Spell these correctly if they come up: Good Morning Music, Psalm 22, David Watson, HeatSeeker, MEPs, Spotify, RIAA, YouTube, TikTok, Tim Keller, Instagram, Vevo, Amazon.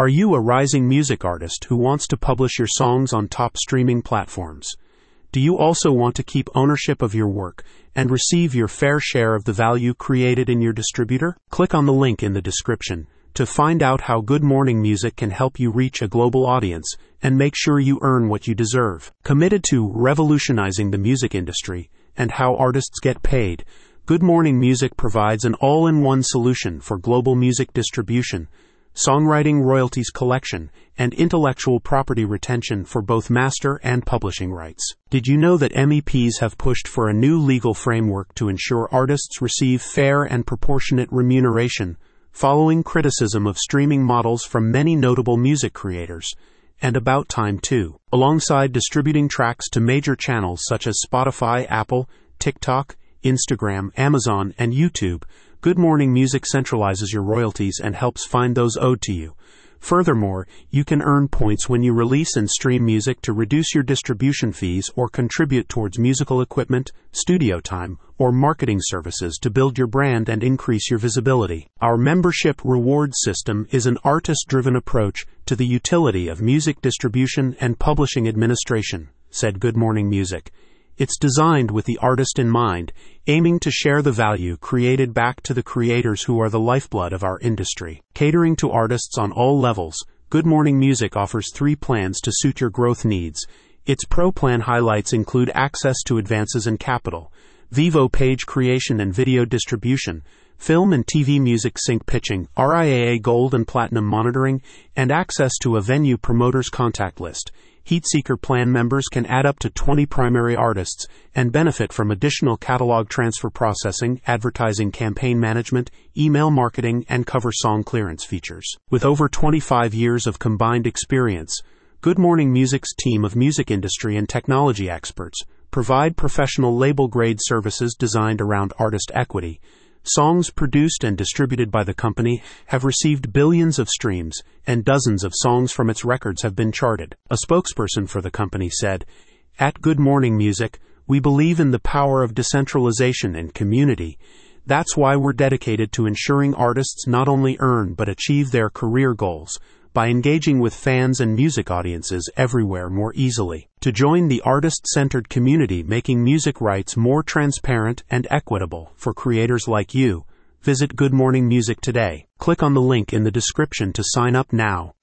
Are you a rising music artist who wants to publish your songs on top streaming platforms? Do you also want to keep ownership of your work and receive your fair share of the value created in your distributor? Click on the link in the description to find out how Good Morning Music can help you reach a global audience and make sure you earn what you deserve. Committed to revolutionizing the music industry and how artists get paid, Good Morning Music provides an all-in-one solution for global music distribution, songwriting royalties collection, and intellectual property retention for both master and publishing rights. Did you know that MEPs have pushed for a new legal framework to ensure artists receive fair and proportionate remuneration, following criticism of streaming models from many notable music creators? And about time too. Alongside distributing tracks to major channels such as Spotify, Apple, TikTok, Instagram, Amazon, and YouTube, Good Morning Music centralizes your royalties and helps find those owed to you. Furthermore, you can earn points when you release and stream music to reduce your distribution fees or contribute towards musical equipment, studio time, or marketing services to build your brand and increase your visibility. Our membership reward system is an artist-driven approach to the utility of music distribution and publishing administration, said Good Morning Music. It's designed with the artist in mind, aiming to share the value created back to the creators who are the lifeblood of our industry. Catering to artists on all levels, Good Morning Music offers 3 plans to suit your growth needs. Its Pro plan highlights include access to advances in capital, Vevo page creation and video distribution, film and TV music sync pitching, RIAA gold and platinum monitoring, and access to a venue promoter's contact list. HeatSeeker plan members can add up to 20 primary artists and benefit from additional catalog transfer processing, advertising campaign management, email marketing, and cover song clearance features. With over 25 years of combined experience, Good Morning Music's team of music industry and technology experts provide professional label-grade services designed around artist equity. Songs produced and distributed by the company have received billions of streams, and dozens of songs from its records have been charted. A spokesperson for the company said, "At Good Morning Music, we believe in the power of decentralization and community. That's why we're dedicated to ensuring artists not only earn but achieve their career goals by engaging with fans and music audiences everywhere more easily." To join the artist-centered community making music rights more transparent and equitable for creators like you, visit Good Morning Music today. Click on the link in the description to sign up now.